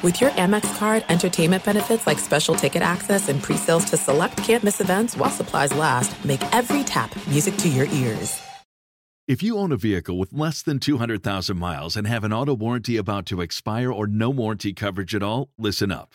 With your Amex card, entertainment benefits like special ticket access and pre-sales to select can't-miss events while supplies last, make every tap music to your ears. If you own a vehicle with less than 200,000 miles and have an auto warranty about to expire or no warranty coverage at all, listen up.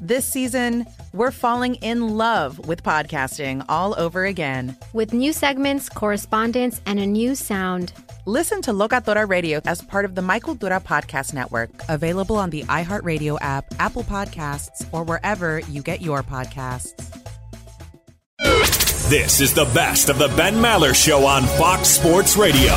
This season, we're falling in love with podcasting all over again. With new segments, correspondence, and a new sound. Listen to Locatora Radio as part of the My Cultura Podcast Network. Available on the iHeartRadio app, Apple Podcasts, or wherever you get your podcasts. This is the best of the Ben Maller Show on Fox Sports Radio.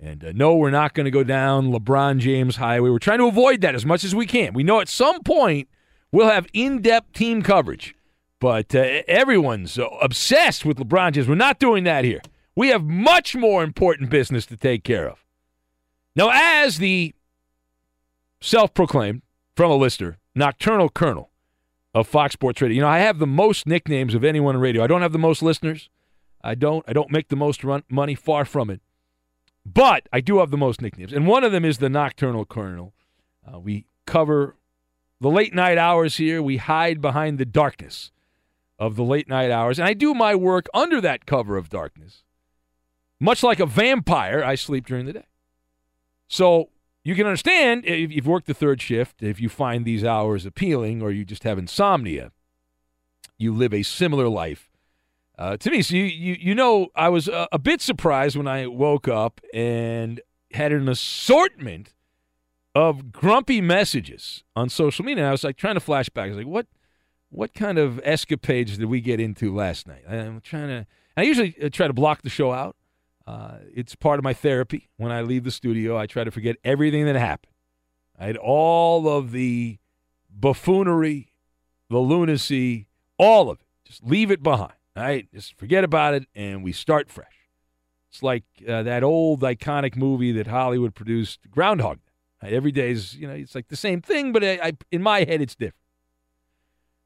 And no, we're not going to go down LeBron James highway. We're trying to avoid that as much as we can. We know at some point we'll have in-depth team coverage. But everyone's obsessed with LeBron James. We're not doing that here. We have much more important business to take care of. Now, as the self-proclaimed, from a listener, Nocturnal Colonel of Fox Sports Radio. You know, I have the most nicknames of anyone in radio. I don't have the most listeners. I don't make the most money, far from it. But I do have the most nicknames. And one of them is the Nocturnal Colonel. We cover the late-night hours here. We hide behind the darkness of the late-night hours. And I do my work under that cover of darkness. Much like a vampire, I sleep during the day. So you can understand, if you've worked the third shift, if you find these hours appealing or you just have insomnia, you live a similar life to me. So you know, I was a bit surprised when I woke up and had an assortment of grumpy messages on social media. And I was like trying to flash back. I was like, what kind of escapades did we get into last night? I usually try to block the show out. It's part of my therapy. When I leave the studio, I try to forget everything that happened. I had all of the buffoonery, the lunacy, all of it. Just leave it behind. All right, just forget about it, and we start fresh. It's like that old iconic movie that Hollywood produced, Groundhog Day. Right? Every day is, you know, it's like the same thing, but I in my head it's different.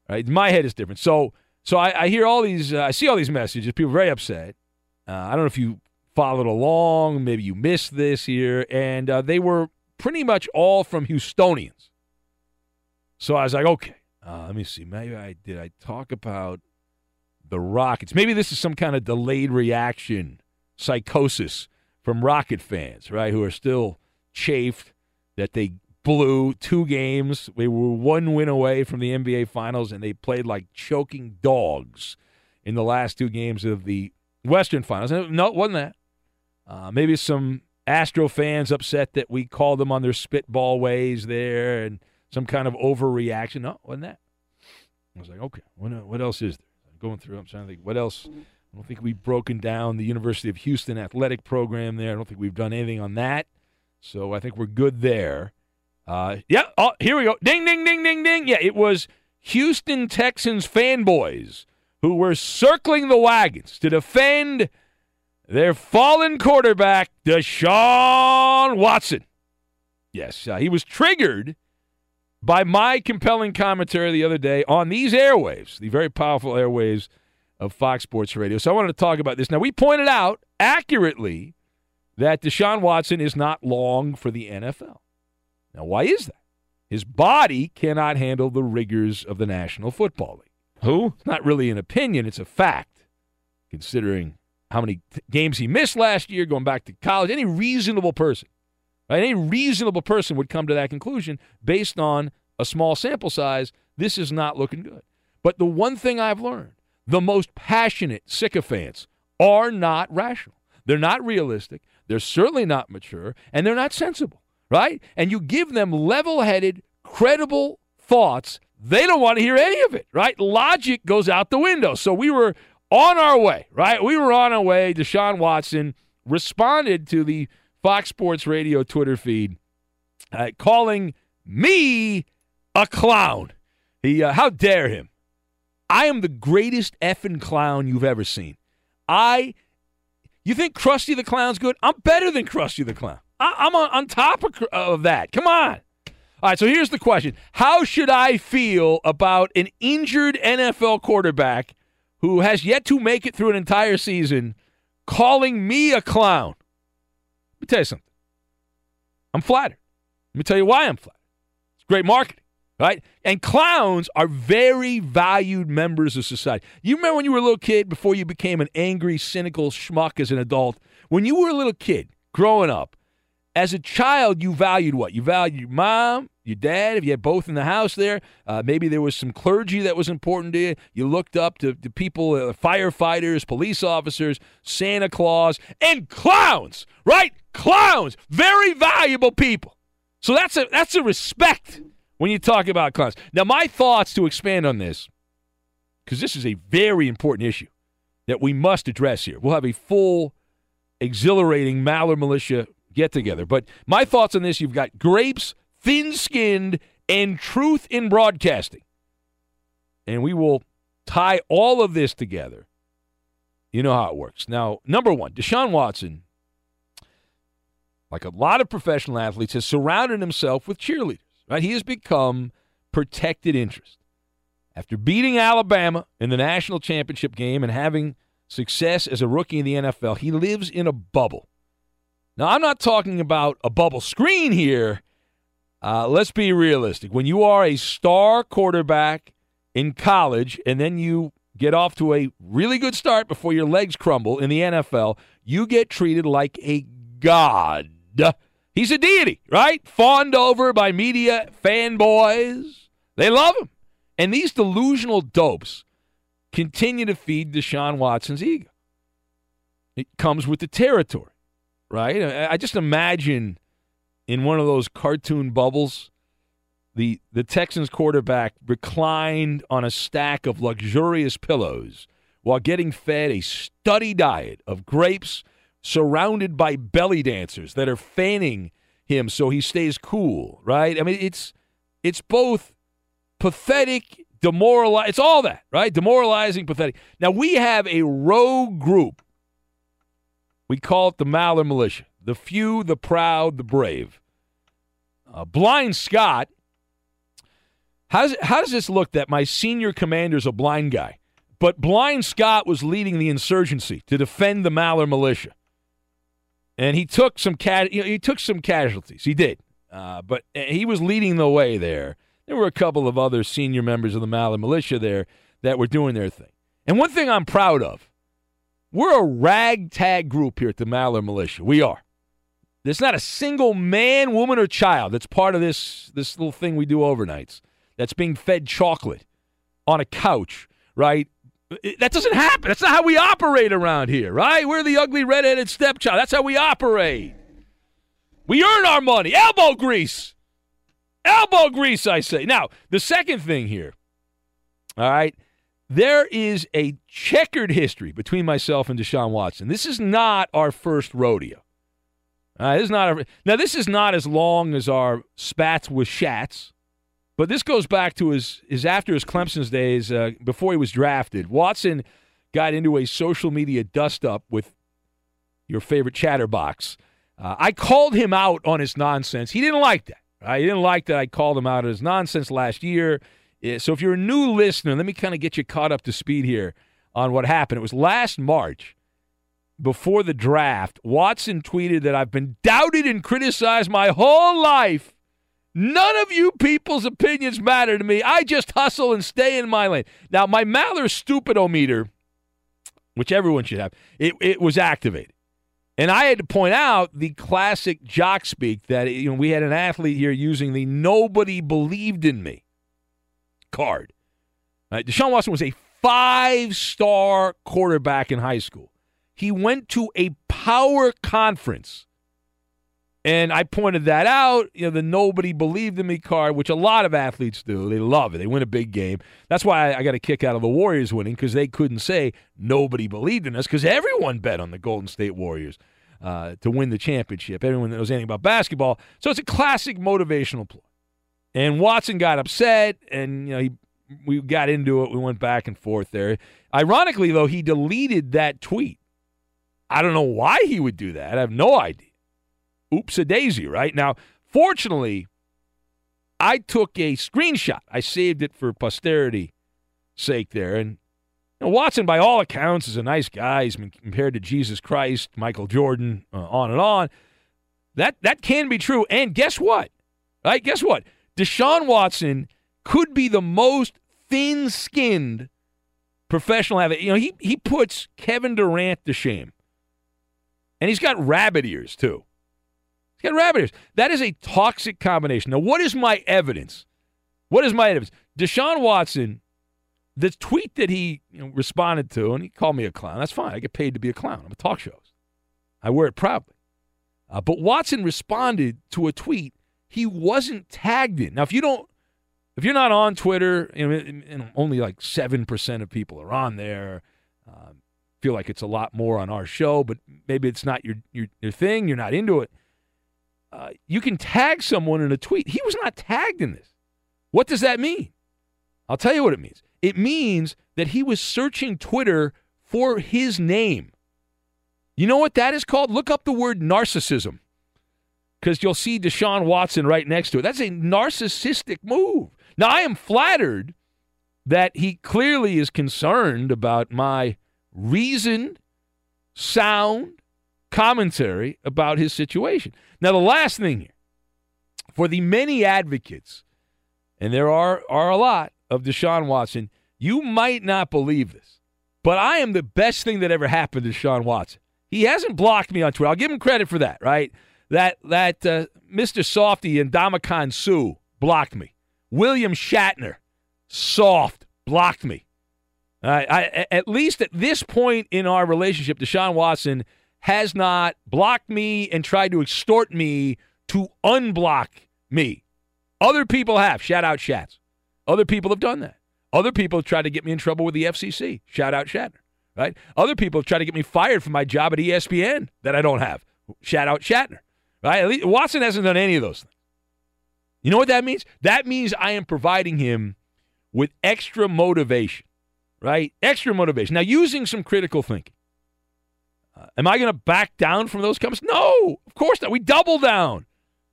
Right? In my head it's different. So I hear all these, I see all these messages. People are very upset. I don't know if you followed along. Maybe you missed this here, and they were pretty much all from Houstonians. So I was like, okay, let me see. Maybe I talk about the Rockets. Maybe this is some kind of delayed reaction psychosis from Rocket fans, right, who are still chafed that they blew 2 games. They were 1 win away from the NBA Finals, and they played like choking dogs in the last 2 games of the Western Finals. No, it wasn't that. Maybe some Astro fans upset that we called them on their spitball ways there and some kind of overreaction. No, it wasn't that. I was like, okay, what else is there? Going through, I'm trying to think what else. I don't think we've broken down the University of Houston athletic program there. I don't think we've done anything on that. So I think we're good there. Yeah, oh, here we go. Ding, ding, ding, ding, ding. Yeah, it was Houston Texans fanboys who were circling the wagons to defend their fallen quarterback, Deshaun Watson. Yes, he was triggered by my compelling commentary the other day on these airwaves, the very powerful airwaves of Fox Sports Radio. So I wanted to talk about this. Now, we pointed out accurately that Deshaun Watson is not long for the NFL. Now, why is that? His body cannot handle the rigors of the National Football League. Who? It's not really an opinion. It's a fact, considering how many games he missed last year, going back to college. Any reasonable person, right? Any reasonable person would come to that conclusion based on a small sample size. This is not looking good. But the one thing I've learned, the most passionate sycophants are not rational. They're not realistic. They're certainly not mature, and they're not sensible, right? And you give them level-headed, credible thoughts, they don't want to hear any of it, right? Logic goes out the window. So we were on our way, right? We were on our way. Deshaun Watson responded to the Fox Sports Radio Twitter feed calling me a clown. How dare him? I am the greatest effing clown you've ever seen. You think Krusty the Clown's good? I'm better than Krusty the Clown. I'm on top of that. Come on. All right, so here's the question. How should I feel about an injured NFL quarterback who has yet to make it through an entire season calling me a clown? Let me tell you something. I'm flattered. Let me tell you why I'm flattered. It's great marketing, right? And clowns are very valued members of society. You remember when you were a little kid, before you became an angry, cynical schmuck as an adult, when you were a little kid growing up, as a child, you valued what? You valued your mom, your dad, if you had both in the house there. Maybe there was some clergy that was important to you. You looked up to people, firefighters, police officers, Santa Claus, and clowns, right? Clowns, very valuable people. So that's a respect when you talk about clowns. Now, my thoughts to expand on this, because this is a very important issue that we must address here. We'll have a full, exhilarating Maller Militia get-together. But my thoughts on this, you've got grapes, thin-skinned, and truth in broadcasting. And we will tie all of this together. You know how it works. Now, number one, Deshaun Watson, like a lot of professional athletes, has surrounded himself with cheerleaders. Right, he has become protected interest. After beating Alabama in the national championship game and having success as a rookie in the NFL, he lives in a bubble. Now, I'm not talking about a bubble screen here. Let's be realistic. When you are a star quarterback in college and then you get off to a really good start before your legs crumble in the NFL, you get treated like a god. He's a deity, right? Fawned over by media fanboys. They love him. And these delusional dopes continue to feed Deshaun Watson's ego. It comes with the territory, right? I just imagine in one of those cartoon bubbles, the Texans quarterback reclined on a stack of luxurious pillows while getting fed a steady diet of grapes, surrounded by belly dancers that are fanning him so he stays cool, right? I mean, it's both pathetic, demoralizing. It's all that, right? Demoralizing, pathetic. Now, we have a rogue group. We call it the Maller Militia. The few, the proud, the brave. Blind Scott. How does this look that my senior commander's a blind guy? But Blind Scott was leading the insurgency to defend the Maller Militia. And he took some casualties. He did. But he was leading the way there. There were a couple of other senior members of the Maller Militia there that were doing their thing. And one thing I'm proud of, we're a ragtag group here at the Maller Militia. We are. There's not a single man, woman, or child that's part of this little thing we do overnights that's being fed chocolate on a couch, right? That doesn't happen. That's not how we operate around here, right? We're the ugly redheaded stepchild. That's how we operate. We earn our money. Elbow grease. Elbow grease, I say. Now, the second thing here, all right, there is a checkered history between myself and Deshaun Watson. This is not our first rodeo. This is not as long as our spats with Shats, But this goes back to his after his Clemson's days, before he was drafted. Watson got into a social media dust-up with your favorite chatterbox. I called him out on his nonsense. He didn't like that. Right? He didn't like that I called him out on his nonsense last year. So if you're a new listener, let me kind of get you caught up to speed here on what happened. It was last March, before the draft, Watson tweeted that I've been doubted and criticized my whole life. None of you people's opinions matter to me. I just hustle and stay in my lane. Now, my Maller Stupidometer, which everyone should have, it was activated. And I had to point out the classic jockspeak that we had an athlete here using the nobody believed in me card. Right? Deshaun Watson was a five-star quarterback in high school. He went to a power conference, and I pointed that out, the nobody believed in me card, which a lot of athletes do. They love it. They win a big game. That's why I got a kick out of the Warriors winning, because they couldn't say nobody believed in us, because everyone bet on the Golden State Warriors to win the championship, everyone that knows anything about basketball. So it's a classic motivational play. And Watson got upset, and we got into it. We went back and forth there. Ironically, though, he deleted that tweet. I don't know why he would do that. I have no idea. Oops-a-daisy, right? Now, fortunately, I took a screenshot. I saved it for posterity's sake there. And Watson, by all accounts, is a nice guy. He's been compared to Jesus Christ, Michael Jordan, on and on. That can be true. And guess what? Right? Guess what? Deshaun Watson could be the most thin-skinned professional athlete. He puts Kevin Durant to shame. And he's got rabbit ears, too. He's got rabbit ears. That is a toxic combination. Now, what is my evidence? Deshaun Watson, the tweet that he responded to, and he called me a clown. That's fine. I get paid to be a clown. I'm a talk shows. I wear it proudly. But Watson responded to a tweet he wasn't tagged in. Now, if you're not on Twitter, and only like 7% of people are on there. Feel like it's a lot more on our show, but maybe it's not your thing. You're not into it. You can tag someone in a tweet. He was not tagged in this. What does that mean? I'll tell you what it means. It means that he was searching Twitter for his name. You know what that is called? Look up the word narcissism, because you'll see Deshaun Watson right next to it. That's a narcissistic move. Now, I am flattered that he clearly is concerned about my reasoned, sound commentary about his situation. Now, the last thing here, for the many advocates, and there are a lot of Deshaun Watson, you might not believe this, but I am the best thing that ever happened to Deshaun Watson. He hasn't blocked me on Twitter. I'll give him credit for that, right? That Mr. Softy and Ndamukong Suh blocked me. William Shatner, soft, blocked me. At least at this point in our relationship, Deshaun Watson has not blocked me and tried to extort me to unblock me. Other people have. Shout out Shatz. Other people have done that. Other people have tried to get me in trouble with the FCC. Shout out Shatner. Right? Other people have tried to get me fired from my job at ESPN that I don't have. Shout out Shatner. Right? At least Watson hasn't done any of those things. You know what that means? That means I am providing him with extra motivation. Right? Extra motivation. Now, using some critical thinking. Am I going to back down from those comments? No, of course not. We double down.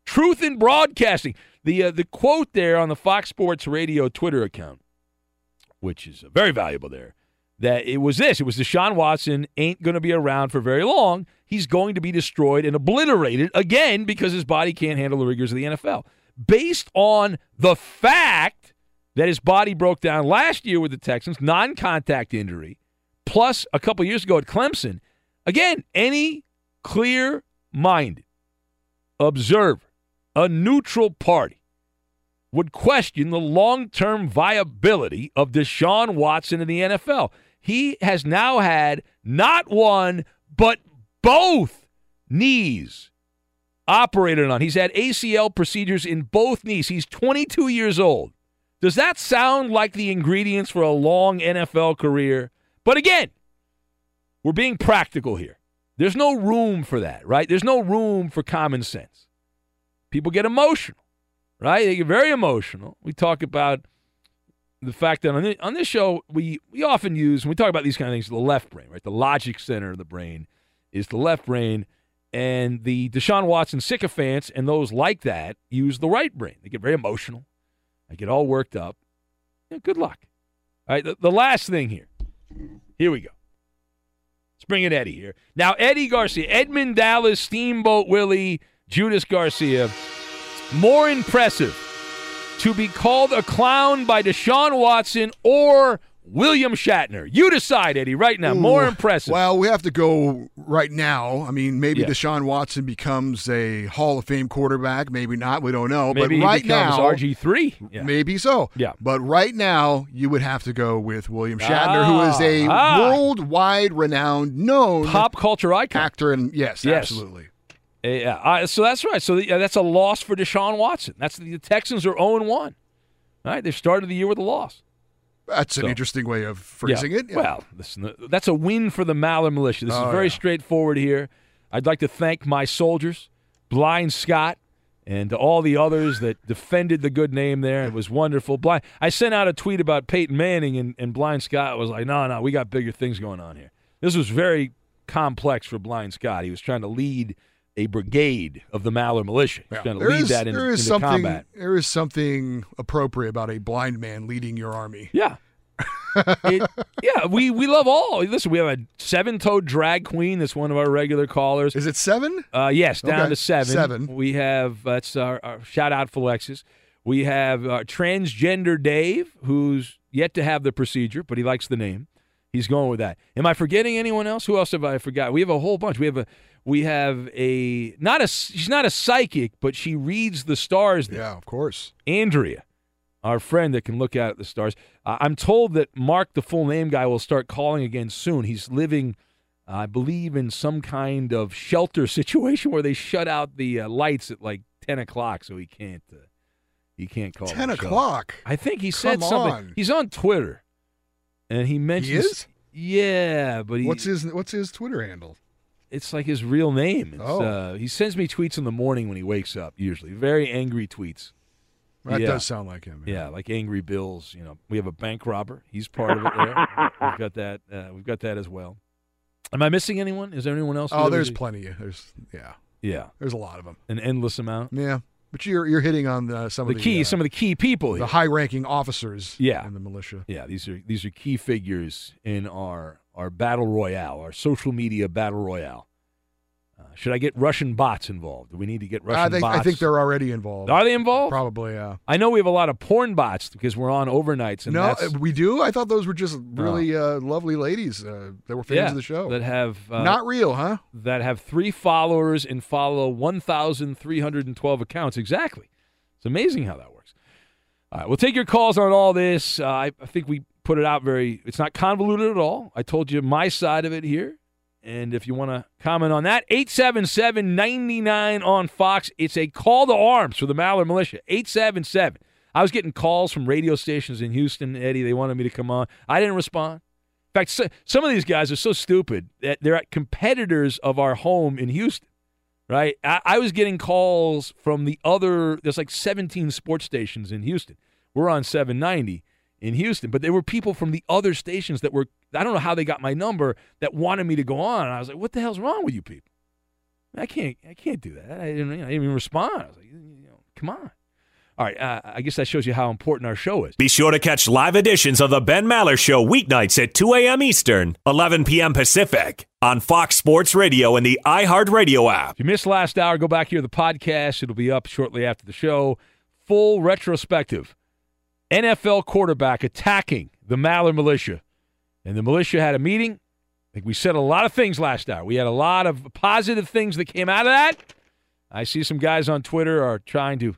Truth in broadcasting. The quote there on the Fox Sports Radio Twitter account, which is very valuable there, that it was this. It was Deshaun Watson ain't going to be around for very long. He's going to be destroyed and obliterated again because his body can't handle the rigors of the NFL. Based on the fact that his body broke down last year with the Texans, non-contact injury, plus a couple years ago at Clemson. Again, any clear-minded observer, a neutral party, would question the long-term viability of Deshaun Watson in the NFL. He has now had not one, but both knees operated on. He's had ACL procedures in both knees. He's 22 years old. Does that sound like the ingredients for a long NFL career? But again, we're being practical here. There's no room for that, right? There's no room for common sense. People get emotional. right? They get very emotional. We talk about the fact that on this show, we often use, when we talk about these kind of things, the left brain, right? The logic center of the brain is the left brain, and the Deshaun Watson sycophants and those like that use the right brain. They get very emotional. They get all worked up. You know, good luck. All right, the last thing here. Here we go. Let's bring in Eddie here. Now, Eddie Garcia, Edmund Dallas, Steamboat Willie, Judas Garcia. More impressive to be called a clown by Deshaun Watson or William Shatner. You decide, Eddie, right now. More impressive. Well, we have to go right now. I mean, maybe Deshaun Watson becomes a Hall of Fame quarterback. Maybe not. We don't know. Maybe but right he becomes now, RG3. Yeah. Maybe so. Yeah. But right now, you would have to go with William Shatner, who is a worldwide renowned, known pop culture icon actor. And yes, absolutely. Yeah. So that's right. So that's a loss for Deshaun Watson. That's the Texans are 0-1. All right. They started the year with a loss. That's an interesting way of phrasing it. Yeah. Well, listen, that's a win for the Maller Militia. This is very straightforward here. I'd like to thank my soldiers, Blind Scott, and all the others that defended the good name there. It was wonderful. I sent out a tweet about Peyton Manning, and Blind Scott was like, no, we got bigger things going on here. This was very complex for Blind Scott. He was trying to lead a brigade of the Maller Militia. Yeah. Trying to lead that into combat. There is something appropriate about a blind man leading your army. Yeah. We love all. Listen, we have a seven-toed drag queen that's one of our regular callers. Is it seven? Yes, down to seven. We have, that's our shout-out for Lexus. We have our transgender Dave, who's yet to have the procedure, but he likes the name. He's going with that. Am I forgetting anyone else? Who else have I forgot? We have a whole bunch. We have a she's not a psychic, but she reads the stars. There. Yeah, of course. Andrea, our friend that can look out at the stars. I'm told that Mark, the full name guy, will start calling again soon. He's living, I believe, in some kind of shelter situation where they shut out the lights at like 10 o'clock, so he can't call. 10 o'clock. I think he said something. He's on Twitter, and he mentions. He is? Yeah, but what's his Twitter handle? It's like his real name. He sends me tweets in the morning when he wakes up, usually. Very angry tweets. That does sound like him. Yeah, like Angry Bills. You know, we have a bank robber. He's part of it there. We've got that. We've got that as well. Am I missing anyone? Is there anyone else? Oh, there's plenty. There's a lot of them. An endless amount. Yeah, but you're hitting on some of the key people here. The high-ranking officers. Yeah. In the militia. Yeah, these are key figures in our battle royale, our social media battle royale. Should I get Russian bots involved? Do we need to get Russian bots? I think they're already involved. Are they involved? Probably, yeah. I know we have a lot of porn bots because we're on overnights. And we do? I thought those were just really lovely ladies that were fans of the show. That have... not real, huh? That have 3 followers and follow 1,312 accounts. Exactly. It's amazing how that works. All right, we'll take your calls on all this. I think we... put it out it's not convoluted at all. I told you my side of it here. And if you want to comment on that, 877-99 on Fox. It's a call to arms for the Maller Militia. 877. I was getting calls from radio stations in Houston, Eddie. They wanted me to come on. I didn't respond. In fact, some of these guys are so stupid that they're at competitors of our home in Houston, right? I was getting calls from there's like 17 sports stations in Houston. We're on 790. In Houston, but there were people from the other stations that were, I don't know how they got my number, that wanted me to go on. And I was like, what the hell's wrong with you people? I can't do that. I didn't even respond. I was like, come on. All right, I guess that shows you how important our show is. Be sure to catch live editions of The Ben Maller Show weeknights at 2 a.m. Eastern, 11 p.m. Pacific on Fox Sports Radio and the iHeartRadio app. If you missed last hour, go back here to the podcast. It'll be up shortly after the show. Full retrospective. NFL quarterback attacking the Maller Militia. And the militia had a meeting. I think we said a lot of things last hour. We had a lot of positive things that came out of that. I see some guys on Twitter are trying to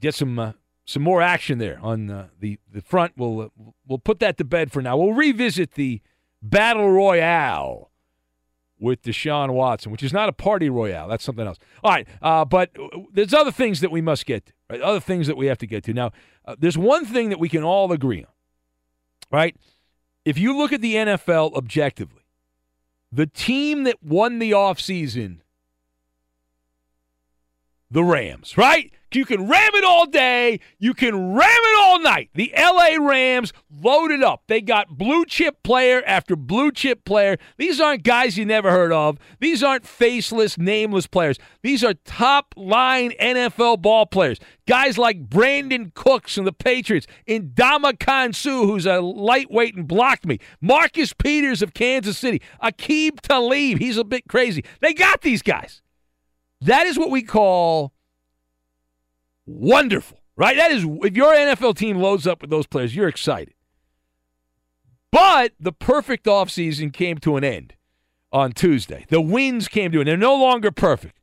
get some more action there on the front. We'll put that to bed for now. We'll revisit the battle royale with Deshaun Watson, which is not a party royale. That's something else. All right, but there's other things that we must get to, right? Other things that we have to get to. Now, there's one thing that we can all agree on, right? If you look at the NFL objectively, the team that won the offseason, the Rams, right? You can ram it all day. You can ram it all night. The L.A. Rams loaded up. They got blue-chip player after blue-chip player. These aren't guys you never heard of. These aren't faceless, nameless players. These are top-line NFL ball players. Guys like Brandon Cooks from the Patriots, Ndamukong Suh, who's a lightweight and blocked me, Marcus Peters of Kansas City, Aqib Talib, he's a bit crazy. They got these guys. That is what we call wonderful, right? That is, if your NFL team loads up with those players, you're excited. But the perfect offseason came to an end on Tuesday. The wins came to an end. They're no longer perfect.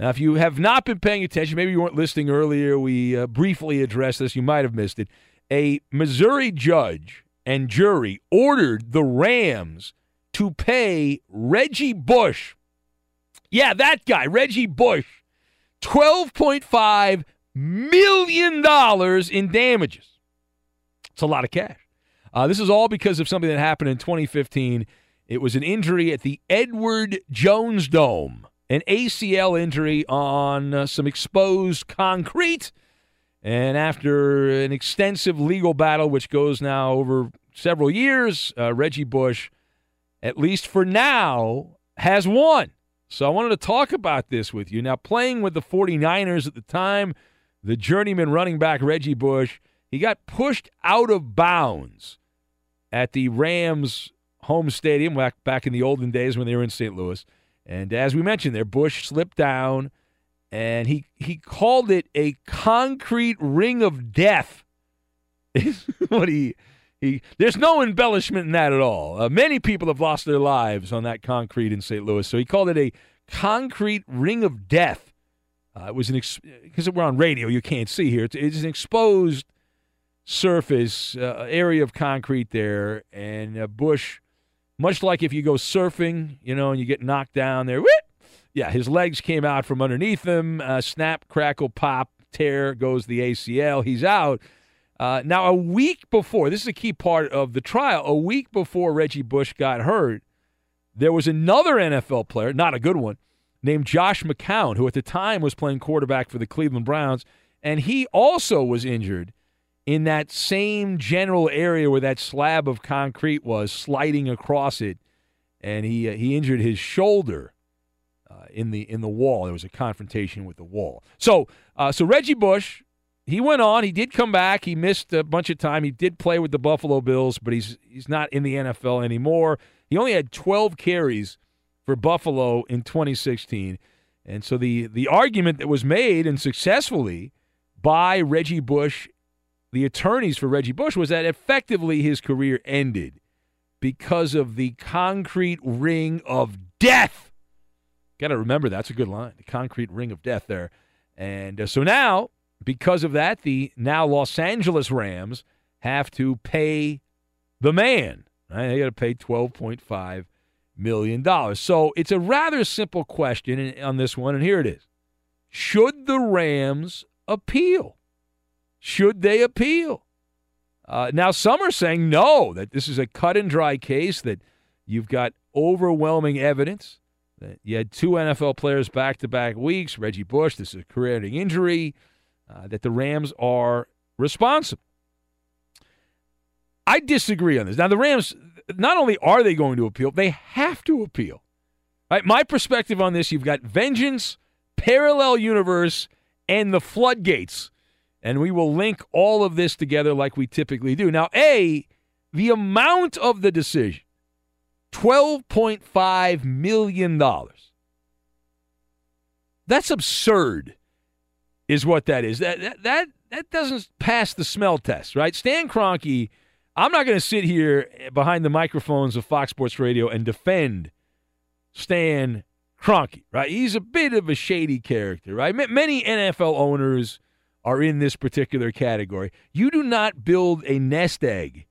Now, if you have not been paying attention, maybe you weren't listening earlier, we briefly addressed this. You might have missed it. A Missouri judge and jury ordered the Rams to pay Reggie Bush. Yeah, that guy, Reggie Bush, $12.5 million in damages. It's a lot of cash. This is all because of something that happened in 2015. It was an injury at the Edward Jones Dome, an ACL injury on some exposed concrete. And after an extensive legal battle, which goes now over several years, Reggie Bush, at least for now, has won. So I wanted to talk about this with you. Now, playing with the 49ers at the time, the journeyman running back Reggie Bush, he got pushed out of bounds at the Rams' home stadium back in the olden days when they were in St. Louis. And as we mentioned there, Bush slipped down, and he called it a concrete ring of death. What there's no embellishment in that at all. Many people have lost their lives on that concrete in St. Louis, so he called it a concrete ring of death. It was because we're on radio, you can't see here. It's an exposed surface area of concrete there, and Bush, much like if you go surfing, you know, and you get knocked down there. Whoop! Yeah, his legs came out from underneath him. Snap, crackle, pop, tear goes the ACL. He's out. Now, a week before, this is a key part of the trial, a week before Reggie Bush got hurt, there was another NFL player, not a good one, named Josh McCown, who at the time was playing quarterback for the Cleveland Browns, and he also was injured in that same general area where that slab of concrete was sliding across it, and he injured his shoulder in the wall. There was a confrontation with the wall. So Reggie Bush, he went on. He did come back. He missed a bunch of time. He did play with the Buffalo Bills, but he's not in the NFL anymore. He only had 12 carries for Buffalo in 2016. And so the argument that was made, and successfully, by Reggie Bush, the attorneys for Reggie Bush, was that effectively his career ended because of the concrete ring of death. Got to remember, that's a good line, the concrete ring of death there. And so now, because of that, the now Los Angeles Rams have to pay the man. Right? They got to pay $12.5 million. So it's a rather simple question on this one, and here it is. Should the Rams appeal? Should they appeal? Now, some are saying no, that this is a cut-and-dry case, that you've got overwhelming evidence, that you had two NFL players back-to-back weeks, Reggie Bush, this is a career-ending injury, that the Rams are responsible. I disagree on this. Now, the Rams, not only are they going to appeal, they have to appeal. Right? My perspective on this, you've got vengeance, parallel universe, and the floodgates. And we will link all of this together like we typically do. Now, A, the amount of the decision, $12.5 million. That's absurd, is what that is. That doesn't pass the smell test, right? Stan Kroenke, I'm not going to sit here behind the microphones of Fox Sports Radio and defend Stan Kroenke, right? He's a bit of a shady character, right? Many NFL owners are in this particular category. You do not build a nest egg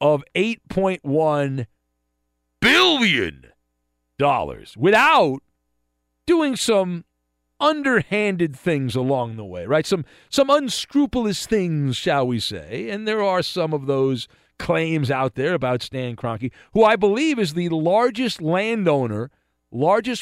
of $8.1 billion without doing some underhanded things along the way, right? Some unscrupulous things, shall we say, and there are some of those claims out there about Stan Kroenke, who I believe is the largest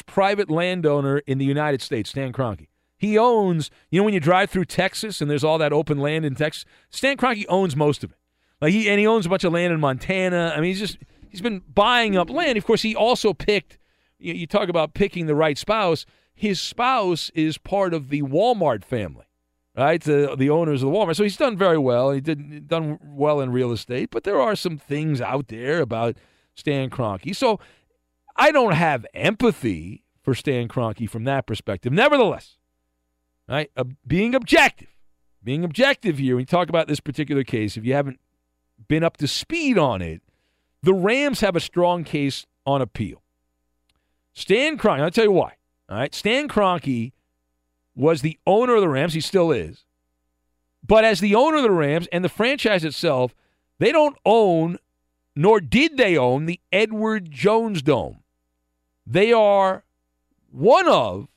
private landowner in the United States, Stan Kroenke. He owns, you know, when you drive through Texas and there's all that open land in Texas, Stan Kroenke owns most of it. Like he owns a bunch of land in Montana. I mean, he's been buying up land. Of course, he also picked, you talk about picking the right spouse. His spouse is part of the Walmart family, right? The owners of the Walmart. So he's done very well. He's done well in real estate, but there are some things out there about Stan Kroenke. So I don't have empathy for Stan Kroenke from that perspective. Nevertheless, right, being objective here, when you talk about this particular case, if you haven't been up to speed on it, the Rams have a strong case on appeal. Stan Kroenke, I'll tell you why. All right, Stan Kroenke was the owner of the Rams. He still is. But as the owner of the Rams and the franchise itself, they don't own, nor did they own, the Edward Jones Dome. They are one of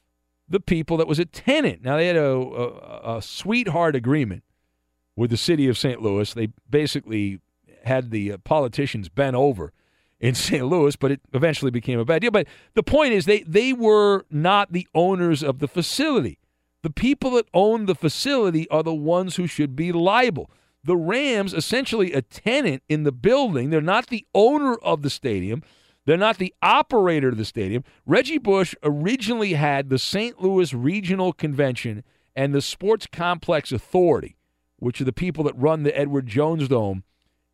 the people that was a tenant. Now, they had a sweetheart agreement with the city of St. Louis. They basically had the politicians bent over in St. Louis, but it eventually became a bad deal. But the point is they were not the owners of the facility. The people that own the facility are the ones who should be liable. The Rams, essentially a tenant in the building, they're not the owner of the stadium. They're not the operator of the stadium. Reggie Bush originally had the St. Louis Regional Convention and the Sports Complex Authority, which are the people that run the Edward Jones Dome,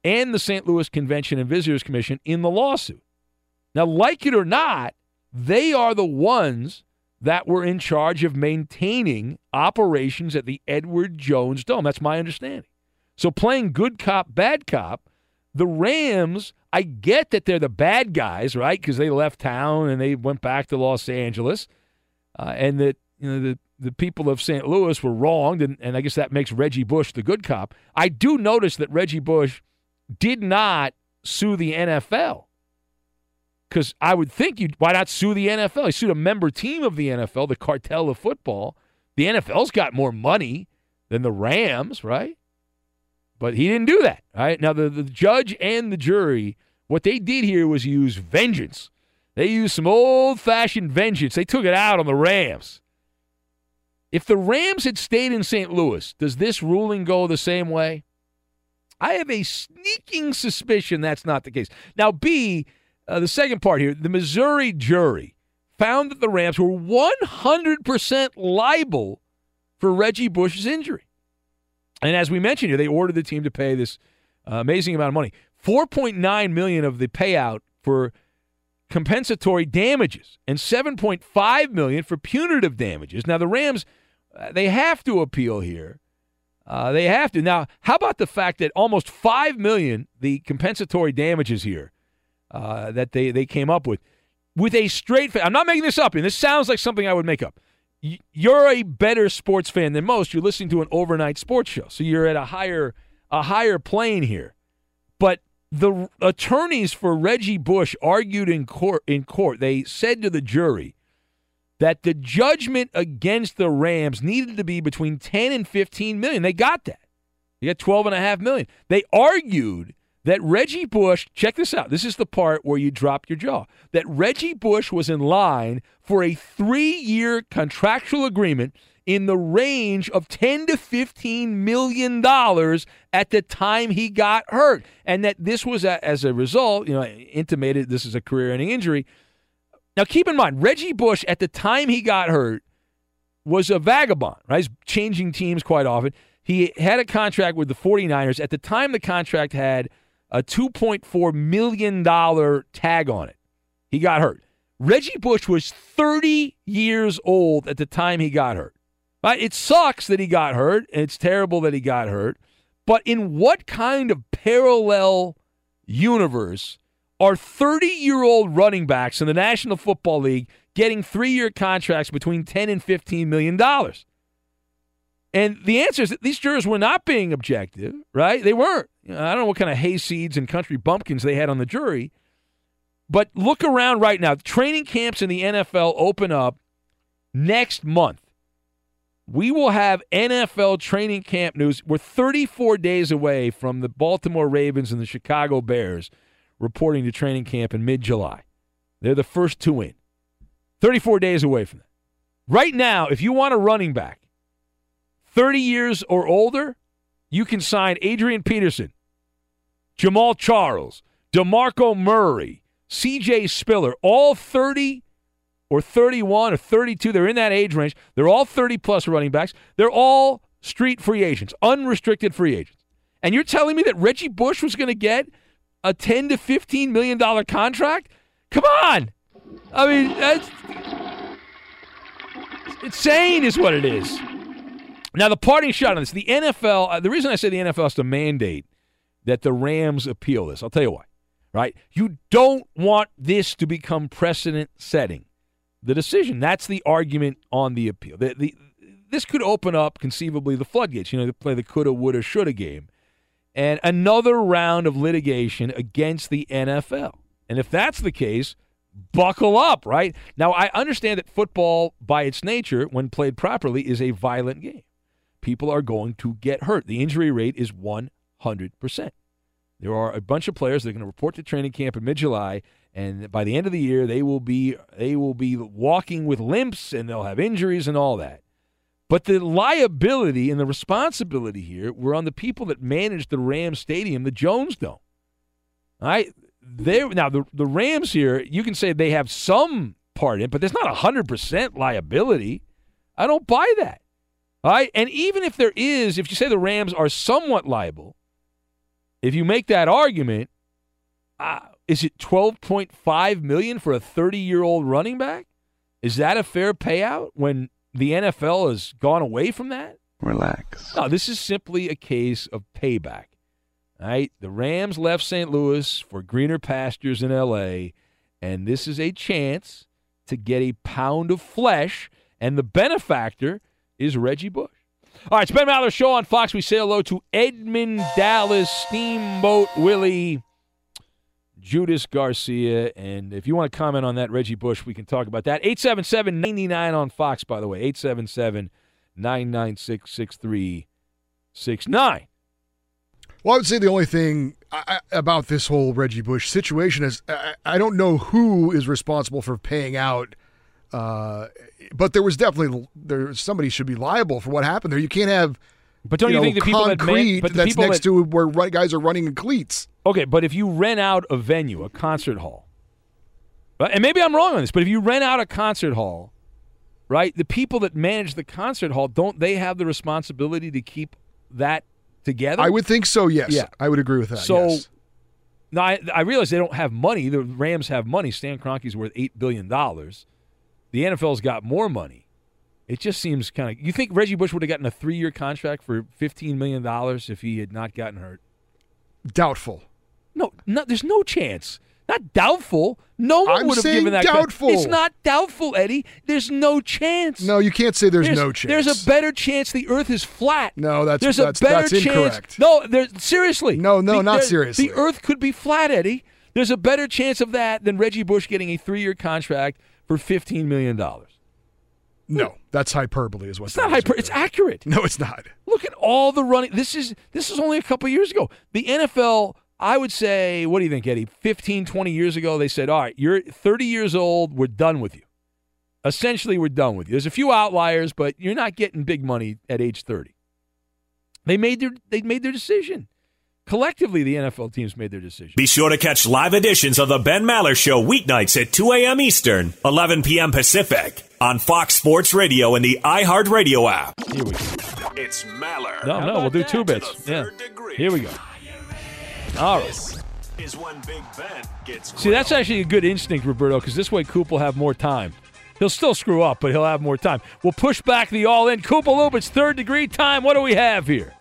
and the St. Louis Convention and Visitors Commission in the lawsuit. Now, like it or not, they are the ones that were in charge of maintaining operations at the Edward Jones Dome. That's my understanding. So playing good cop, bad cop, the Rams, I get that they're the bad guys, right, because they left town and they went back to Los Angeles, and that the people of St. Louis were wronged, and I guess that makes Reggie Bush the good cop. I do notice that Reggie Bush did not sue the NFL, because I would think, why not sue the NFL? He sued a member team of the NFL, the cartel of football. The NFL's got more money than the Rams, right? But he didn't do that. Right? Now, the judge and the jury, what they did here was use vengeance. They used some old-fashioned vengeance. They took it out on the Rams. If the Rams had stayed in St. Louis, does this ruling go the same way? I have a sneaking suspicion that's not the case. Now, the second part here, the Missouri jury found that the Rams were 100% liable for Reggie Bush's injury. And as we mentioned here, they ordered the team to pay this amazing amount of money. $4.9 million of the payout for compensatory damages and $7.5 million for punitive damages. Now, the Rams, they have to appeal here. They have to. Now, how about the fact that almost $5 million, the compensatory damages here that they came up with a straight face. I'm not making this up, and this sounds like something I would make up. You're a better sports fan than most. You're listening to an overnight sports show, so you're at a higher plane here. But the attorneys for Reggie Bush argued in court. They said to the jury that the judgment against the Rams needed to be between $10 and $15 million. They got that. They got $12.5 million. They argued that Reggie Bush, check this out, this is the part where you drop your jaw, that Reggie Bush was in line for a 3-year contractual agreement in the range of $10 to $15 million at the time he got hurt, and that this was, as a result, intimated this is a career-ending injury. Now, keep in mind, Reggie Bush, at the time he got hurt, was a vagabond, right? He's changing teams quite often. He had a contract with the 49ers. At the time, the contract had a $2.4 million tag on it. He got hurt. Reggie Bush was 30 years old at the time he got hurt. Right? It sucks that he got hurt, and it's terrible that he got hurt, but in what kind of parallel universe are 30-year-old running backs in the National Football League getting 3-year contracts between $10 and $15 million? And the answer is that these jurors were not being objective, right? They weren't. I don't know what kind of hayseeds and country bumpkins they had on the jury. But look around right now. Training camps in the NFL open up next month. We will have NFL training camp news. We're 34 days away from the Baltimore Ravens and the Chicago Bears reporting to training camp in mid-July. They're the first two in. 34 days away from that. Right now, if you want a running back, 30 years or older, you can sign Adrian Peterson, Jamal Charles, DeMarco Murray, C.J. Spiller, all 30 or 31 or 32. They're in that age range. They're all 30-plus running backs. They're all street free agents, unrestricted free agents. And you're telling me that Reggie Bush was going to get a $10 to $15 million contract? Come on! I mean, that's insane is what it is. Now, the parting shot on this, the NFL, the reason I say the NFL has to mandate that the Rams appeal this, I'll tell you why, right? You don't want this to become precedent-setting, the decision. That's the argument on the appeal. This could open up, conceivably, the floodgates. You know, they play the coulda, woulda, shoulda game. And another round of litigation against the NFL. And if that's the case, buckle up, right? Now, I understand that football, by its nature, when played properly, is a violent game. People are going to get hurt. The injury rate is 100%. There are a bunch of players that are going to report to training camp in mid-July, and by the end of the year, they will be walking with limps, and they'll have injuries and all that. But the liability and the responsibility here were on the people that managed the Rams Stadium, the Jones Dome. All right? Now, the Rams here, you can say they have some part in it, but there's not 100% liability. I don't buy that. All right? And even if there is, if you say the Rams are somewhat liable, if you make that argument, is it $12.5 million for a 30-year-old running back? Is that a fair payout when the NFL has gone away from that? Relax. No, this is simply a case of payback. All right? The Rams left St. Louis for greener pastures in L.A., and this is a chance to get a pound of flesh, and the benefactor is Reggie Bush. All right, it's Ben Maller's show on Fox. We say hello to Edmund Dallas, Steamboat Willie, Judas Garcia, and if you want to comment on that, Reggie Bush, we can talk about that. 877-99 on Fox, by the way, 877-996-6369. Well, I would say the only thing about this whole Reggie Bush situation is I don't know who is responsible for paying out, but there was somebody should be liable for what happened there. You can't have think the people that to where guys are running in cleats. Okay, but if you rent out a venue, a concert hall, right? And maybe I'm wrong on this, but if you rent out a concert hall, right, the people that manage the concert hall, don't they have the responsibility to keep that together? I would think so, yes. Yeah. I would agree with that, so, yes. Now, I realize they don't have money. The Rams have money. Stan Kroenke's worth $8 billion. The NFL's got more money. It just seems kind of – you think Reggie Bush would have gotten a 3-year contract for $15 million if he had not gotten hurt? Doubtful. No, there's no chance. Not doubtful. No one would have given that. Doubtful. It's not doubtful, Eddie. There's no chance. No, you can't say there's no chance. There's a better chance the Earth is flat. No, that's incorrect. No, seriously. No, not seriously. The Earth could be flat, Eddie. There's a better chance of that than Reggie Bush getting a 3-year contract for $15 million. No, that's hyperbole is what it's not hyperbole. It's accurate. No, it's not. Look at all the running. This is only a couple years ago. The NFL, I would say, what do you think, Eddie? 15, 20 years ago, they said, all right, you're 30 years old. We're done with you. Essentially, we're done with you. There's a few outliers, but you're not getting big money at age 30. They made their decision. Collectively, the NFL teams made their decision. Be sure to catch live editions of the Ben Maller Show weeknights at 2 a.m. Eastern, 11 p.m. Pacific on Fox Sports Radio and the iHeartRadio app. Here we go. It's Maller. No, we'll do two bits. Yeah. Here we go. All right. This is when Big Ben gets grilled. See, that's actually a good instinct, Roberto, because this way Coop will have more time. He'll still screw up, but he'll have more time. We'll push back the all-in. Coop Lubit's third-degree time. What do we have here?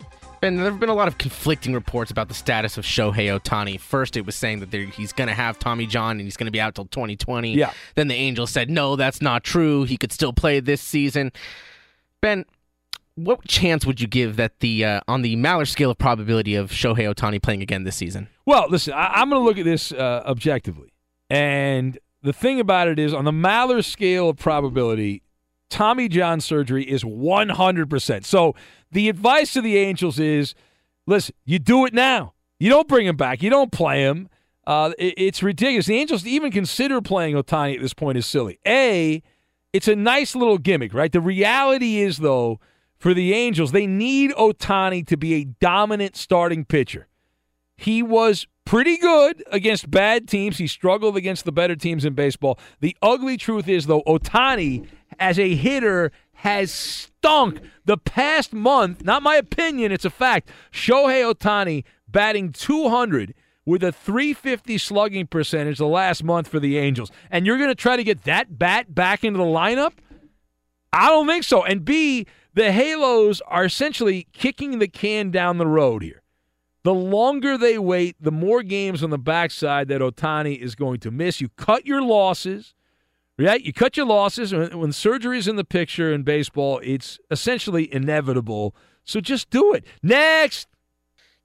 Ben, there have been a lot of conflicting reports about the status of Shohei Ohtani. First, it was saying that he's going to have Tommy John and he's going to be out till 2020. Yeah. Then the Angels said, no, that's not true. He could still play this season. Ben, what chance would you give that on the Maller scale of probability of Shohei Ohtani playing again this season? Well, listen, I'm going to look at this objectively. And the thing about it is, on the Maller scale of probability, Tommy John surgery is 100%. So the advice to the Angels is, listen, you do it now. You don't bring him back. You don't play him. It's ridiculous. The Angels to even consider playing Ohtani at this point is silly. A, It's a nice little gimmick, right? The reality is, though, for the Angels, they need Ohtani to be a dominant starting pitcher. He was pretty good against bad teams. He struggled against the better teams in baseball. The ugly truth is, though, Ohtani as a hitter has stunk the past month. Not my opinion, it's a fact. Shohei Ohtani batting 200 with a 350 slugging percentage the last month for the Angels. And you're going to try to get that bat back into the lineup? I don't think so. And B, the Halos are essentially kicking the can down the road here. The longer they wait, the more games on the backside that Ohtani is going to miss. You cut your losses, right? You cut your losses. When surgery is in the picture in baseball, it's essentially inevitable. So just do it. Next!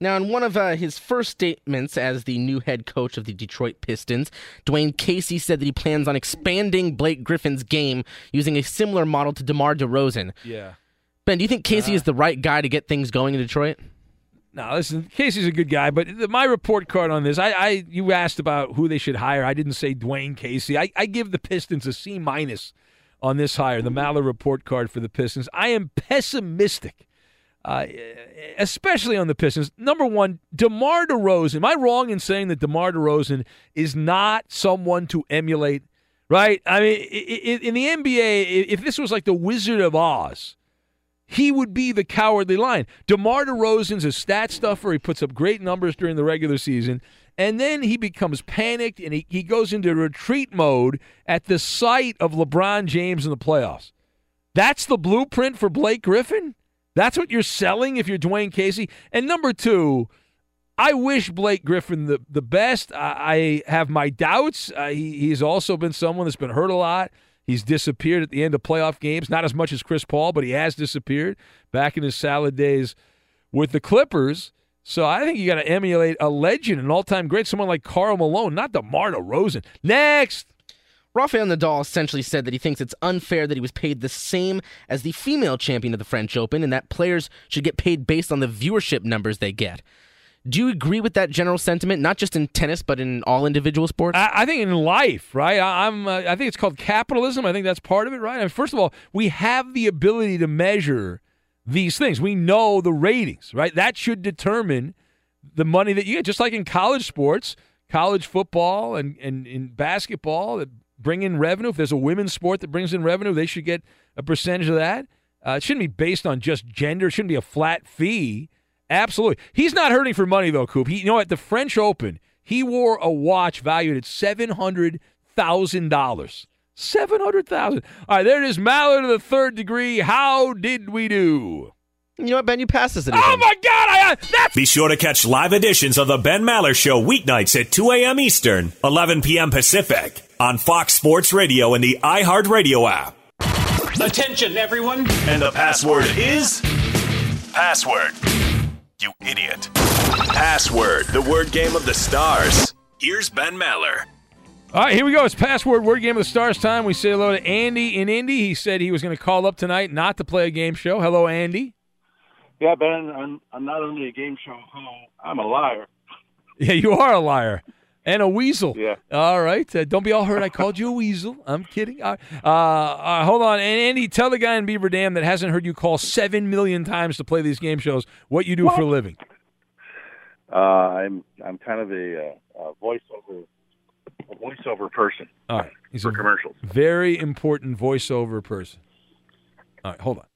Now, in one of his first statements as the new head coach of the Detroit Pistons, Dwayne Casey said that he plans on expanding Blake Griffin's game using a similar model to DeMar DeRozan. Yeah. Ben, do you think Casey is the right guy to get things going in Detroit? No, listen, Casey's a good guy, but my report card on this, you asked about who they should hire. I didn't say Dwayne Casey. I give the Pistons a C- on this hire, the Maller report card for the Pistons. I am pessimistic, especially on the Pistons. Number one, DeMar DeRozan. Am I wrong in saying that DeMar DeRozan is not someone to emulate, right? I mean, in the NBA, if this was like the Wizard of Oz, he would be the cowardly lion. DeMar DeRozan's a stat stuffer. He puts up great numbers during the regular season, and then he becomes panicked, and he goes into retreat mode at the sight of LeBron James in the playoffs. That's the blueprint for Blake Griffin? That's what you're selling if you're Dwayne Casey? And number two, I wish Blake Griffin the best. I have my doubts. He's also been someone that's been hurt a lot. He's disappeared at the end of playoff games, not as much as Chris Paul, but he has disappeared back in his salad days with the Clippers. So I think you got to emulate a legend, an all-time great, someone like Karl Malone, not DeMar DeRozan. Next! Rafael Nadal essentially said that he thinks it's unfair that he was paid the same as the female champion of the French Open and that players should get paid based on the viewership numbers they get. Do you agree with that general sentiment, not just in tennis, but in all individual sports? I think in life, right? I think it's called capitalism. I think that's part of it, right? I mean, first of all, we have the ability to measure these things. We know the ratings, right? That should determine the money that you get. Just like in college sports, college football and in basketball that bring in revenue. If there's a women's sport that brings in revenue, they should get a percentage of that. It shouldn't be based on just gender. It shouldn't be a flat fee. Absolutely. He's not hurting for money, though, Coop. You know, at the French Open, he wore a watch valued at $700,000. $700,000. All right, there it is. Maller to the third degree. How did we do? You know what, Ben? You passed us. Oh, my God. Be sure to catch live editions of The Ben Maller Show weeknights at 2 a.m. Eastern, 11 p.m. Pacific on Fox Sports Radio and the iHeartRadio app. Attention, everyone. And the password is... Password. You idiot. Password, the word game of the stars. Here's Ben Maller. All right, here we go. It's Password, word game of the stars time. We say hello to Andy in Indy. He said he was going to call up tonight not to play a game show. Hello, Andy. Yeah, Ben, I'm not only a game show host, I'm a liar. Yeah, you are a liar. And a weasel. Yeah. All right. Don't be all hurt. I called you a weasel. I'm kidding. Hold on. And Andy, tell the guy in Beaver Dam that hasn't heard you call 7 million times to play these game shows what you do for a living. I'm kind of a voiceover person. All right. He's for commercials. Very important voiceover person. All right. Hold on.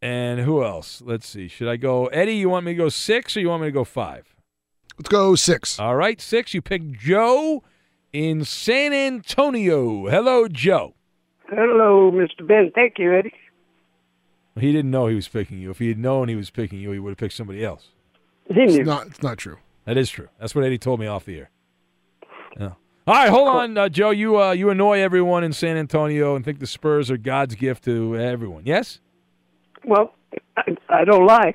And who else? Let's see. Should I go Eddie? You want me to go 6 or you want me to go 5? Let's go 6. All right, 6. You pick Joe in San Antonio. Hello, Joe. Hello, Mr. Ben. Thank you, Eddie. He didn't know he was picking you. If he had known he was picking you, he would have picked somebody else. He knew. It's not true. That is true. That's what Eddie told me off the air. Yeah. All right, hold on, Joe. You annoy everyone in San Antonio and think the Spurs are God's gift to everyone. Yes? Well, I don't lie.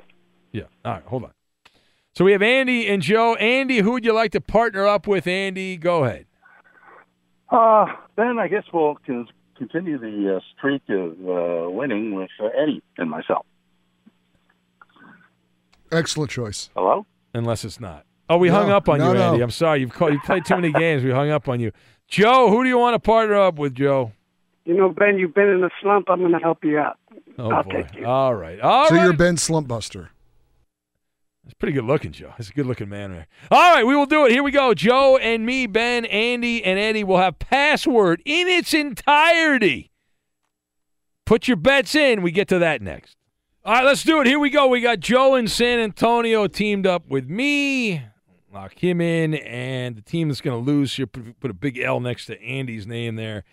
Yeah. All right, hold on. So we have Andy and Joe. Andy, who would you like to partner up with, Andy? Go ahead. Ben, I guess we'll continue the streak of winning with Eddie and myself. Excellent choice. Hello? Unless it's not. Oh, we hung up on you, Andy. No. I'm sorry. You've played too many games. We hung up on you. Joe, who do you want to partner up with, Joe? You know, Ben, you've been in a slump. I'm going to help you out. I'll take you. All right. So you're Ben Slump Buster. That's pretty good looking, Joe. That's a good looking man there. All right, we will do it. Here we go. Joe and me, Ben, Andy, and Eddie will have Password in its entirety. Put your bets in. We get to that next. All right, let's do it. Here we go. We got Joe in San Antonio teamed up with me. Lock him in, and the team that's going to lose should put a big L next to Andy's name there.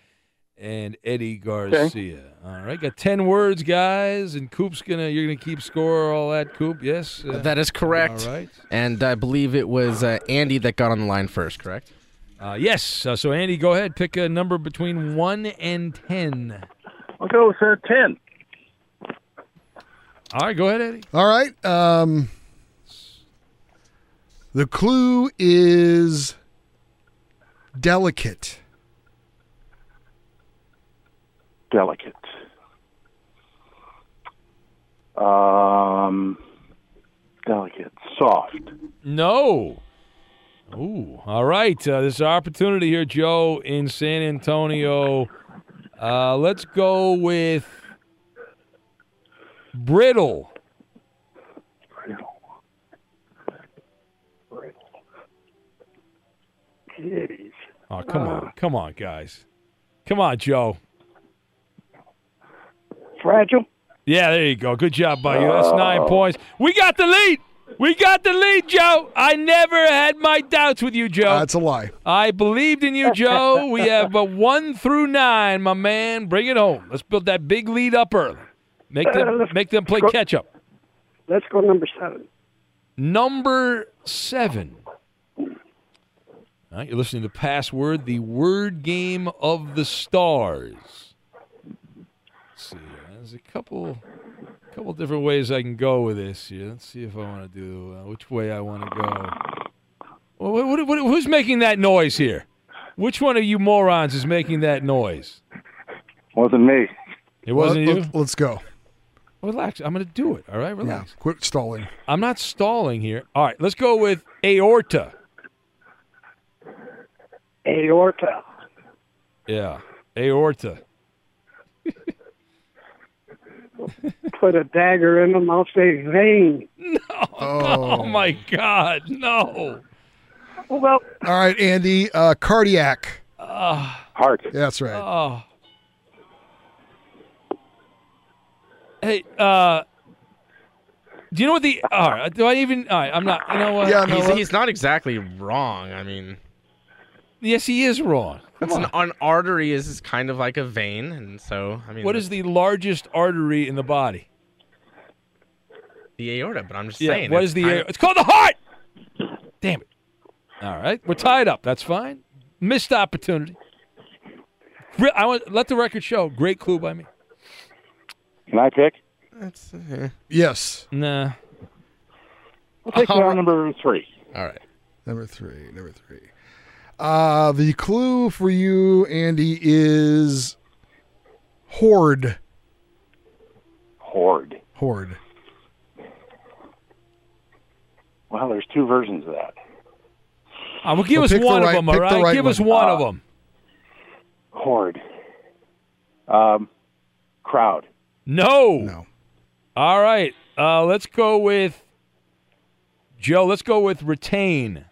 And Eddie Garcia. Okay. All right, got 10 words, guys. And Coop's you're gonna keep score, all that. Coop, yes, that is correct. All right, and I believe it was Andy that got on the line first, correct? Yes. So Andy, go ahead, pick a number between 1 and 10. I'll go with 10. All right, go ahead, Eddie. All right. The clue is delicate. Delicate. Delicate. Soft. No. Ooh. All right. This is our opportunity here, Joe, in San Antonio. Let's go with brittle. Brittle. Jeez. Oh, come on. Come on, guys. Come on, Joe. Fragile? Yeah, there you go. Good job by you. That's 9 points. We got the lead. Joe. I never had my doubts with you, Joe. That's a lie. I believed in you, Joe. We have 1 through 9, my man. Bring it home. Let's build that big lead up early. Make them play catch up. Let's go number 7. Number 7. All right, you're listening to Password, the word game of the stars. Let's see. There's a couple different ways I can go with this here. Let's see if I want to do which way I want to go. Well, who's making that noise here? Which one of you morons is making that noise? Wasn't me. It wasn't you? Let's go. Relax. I'm going to do it. All right, relax. Yeah, quit stalling. I'm not stalling here. All right, let's go with aorta. Aorta. Yeah, aorta. Put a dagger in them, I'll say vein. No. Oh, my God. No. Well. All right, Andy. Cardiac. Heart. Yeah, that's right. Hey, do you know what the... do I even... All right, I'm not... You know what? Yeah, no, he's not exactly wrong. I mean... Yes, he is wrong. An artery is kind of like a vein, and so I mean. What is the largest artery in the body? The aorta, but I'm just saying. What is the aorta? It's called the heart. Damn it! All right, we're tied up. That's fine. Missed opportunity. I want let the record show. Great clue by me. Can I pick? That's yes. Nah. I'll take number 3. All right, number three. The clue for you, Andy, is hoard. Hoard. Well, there's 2 versions of that. Well, give us one of them, all right? Give us one of them. Hoard. Crowd. No. All right. Let's go with Joe. Let's go with retain.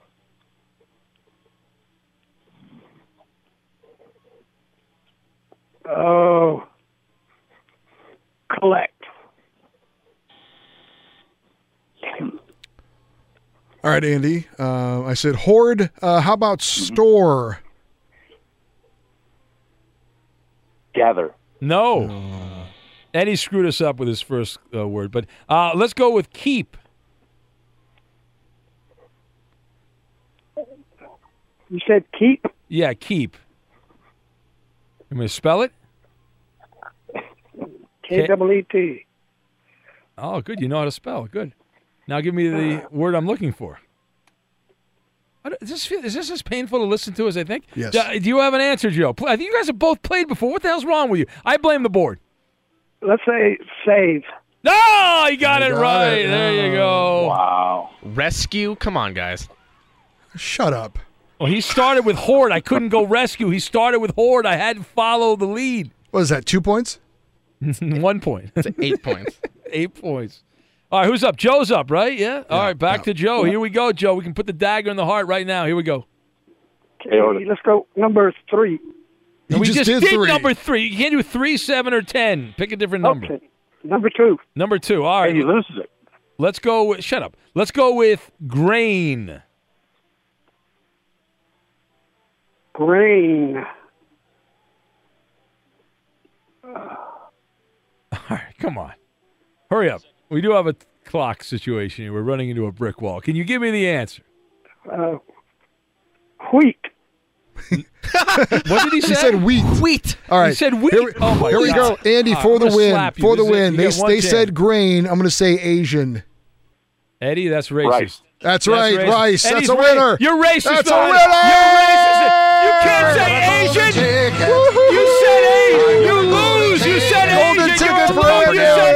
Oh, collect. All right, Andy. I said hoard. How about store? Gather. No. Eddie screwed us up with his first word, but let's go with keep. You said keep? Yeah, keep. You want me to spell it? KEET. Oh, good. You know how to spell. Good. Now give me the word I'm looking for. Is this as painful to listen to as I think? Yes. Do you have an answer, Joe? I think you guys have both played before. What the hell's wrong with you? I blame the board. Let's say save. No, oh, you got it right. There you go. Wow. Rescue? Come on, guys. Shut up. Well, he started with hoard. I couldn't go rescue. He started with hoard. I had to follow the lead. What is that, 2 points? 1 point. It's 8 points. 8 points. All right, who's up? Joe's up, right? Yeah? All right, back to Joe. Here we go, Joe. We can put the dagger in the heart right now. Here we go. Okay, let's go number three. You we just did three. Number three. You can't do 3, 7, or 10. Pick a different number. Okay. Number two. Number two. All right. Hey, you lose it. Let's go with, shut up. Let's go with grain. Grain. All right, come on. Hurry up. We do have a clock situation here. We're running into a brick wall. Can you give me the answer? Wheat. What did he say? He said wheat. Wheat. All right. He said wheat. Here we go. Andy, for the win. For the win. They said grain. I'm going to say Asian. Eddie, that's racist. Rice. That's right. Racist. Rice. Eddie's that's a winner. Right. You're racist. That's a winner. You're racist. You can't say Asian. You said Asian. You lose. You said Asian. You said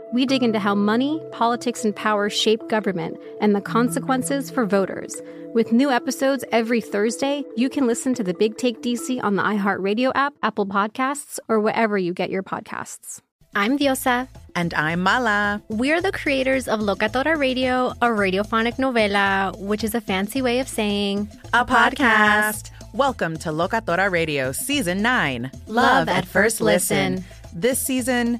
We dig into how money, politics, and power shape government and the consequences for voters. With new episodes every Thursday, you can listen to The Big Take DC on the iHeartRadio app, Apple Podcasts, or wherever you get your podcasts. I'm Diosa. And I'm Mala. We're the creators of Locatora Radio, a radiophonic novela, which is a fancy way of saying a podcast. Welcome to Locatora Radio Season 9. Love at First Listen. This season,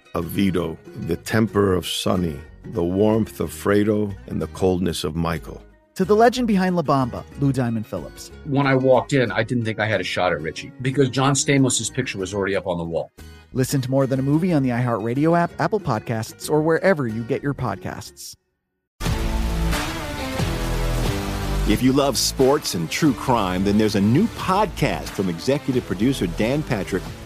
of Vito, the temper of Sonny, the warmth of Fredo, and the coldness of Michael. To the legend behind La Bamba, Lou Diamond Phillips. When I walked in, I didn't think I had a shot at Richie because John Stamos' picture was already up on the wall. Listen to More Than a Movie on the iHeartRadio app, Apple Podcasts, or wherever you get your podcasts. If you love sports and true crime, then there's a new podcast from executive producer Dan Patrick